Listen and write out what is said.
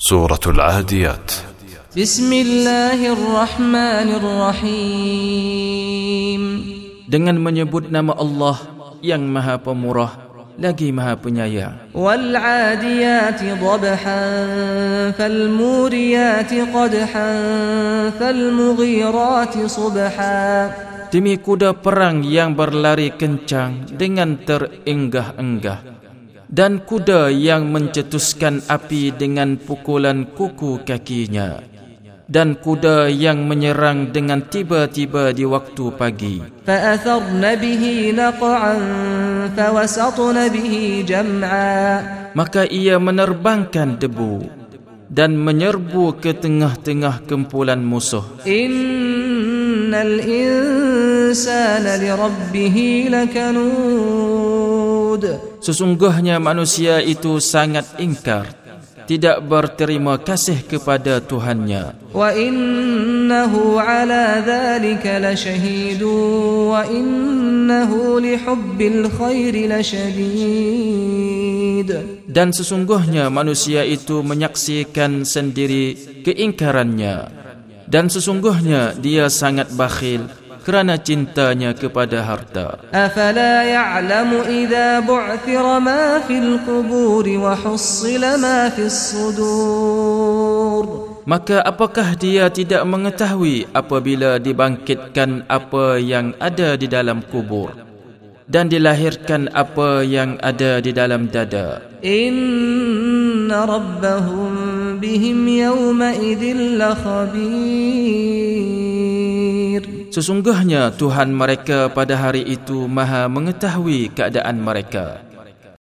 سورة العاديات. بسم الله الرحمن الرحيم. Dengan menyebut nama Allah yang Maha Pemurah lagi Maha Penyayang. Wal-'aadiyati dhabhan fal-muriyati qadhan fal-mughirati subha. Demi kuda perang yang berlari kencang dengan terenggah-enggah, dan kuda yang mencetuskan api dengan pukulan kuku kakinya, dan kuda yang menyerang dengan tiba-tiba di waktu pagi. Maka ia menerbangkan debu dan menyerbu ke tengah-tengah kumpulan musuh. Innal insana lirabbihi lakanud. Sesungguhnya manusia itu sangat ingkar, tidak berterima kasih kepada Tuhannya. Wa innahu ala dhalika lasyahidun wa innahu lihubbil khairi lasyadid. Dan sesungguhnya manusia itu menyaksikan sendiri keingkarannya, dan sesungguhnya dia sangat bakhil kerana cintanya kepada harta. Afala ya'lamu idza bu'thira ma fil qubur wa hussila ma fis sudur. Maka apakah dia tidak mengetahui apabila dibangkitkan apa yang ada di dalam kubur dan dilahirkan apa yang ada di dalam dada? Inna rabbahum bihim yawma idzin la khabir. Sesungguhnya Tuhan mereka pada hari itu Maha mengetahui keadaan mereka.